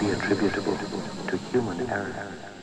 be attributable to human error.